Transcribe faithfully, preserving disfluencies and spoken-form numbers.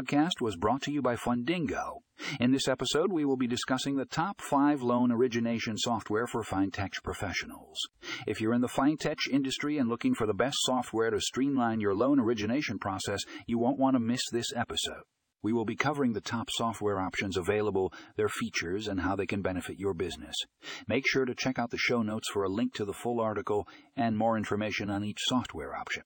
podcast was brought to you by Fundingo. In this episode, we will be discussing the top five loan origination software for fintech professionals. If you're in the fintech industry and looking for the best software to streamline your loan origination process, you won't want to miss this episode. We will be covering the top software options available, their features, and how they can benefit your business. Make sure to check out the show notes for a link to the full article and more information on each software option.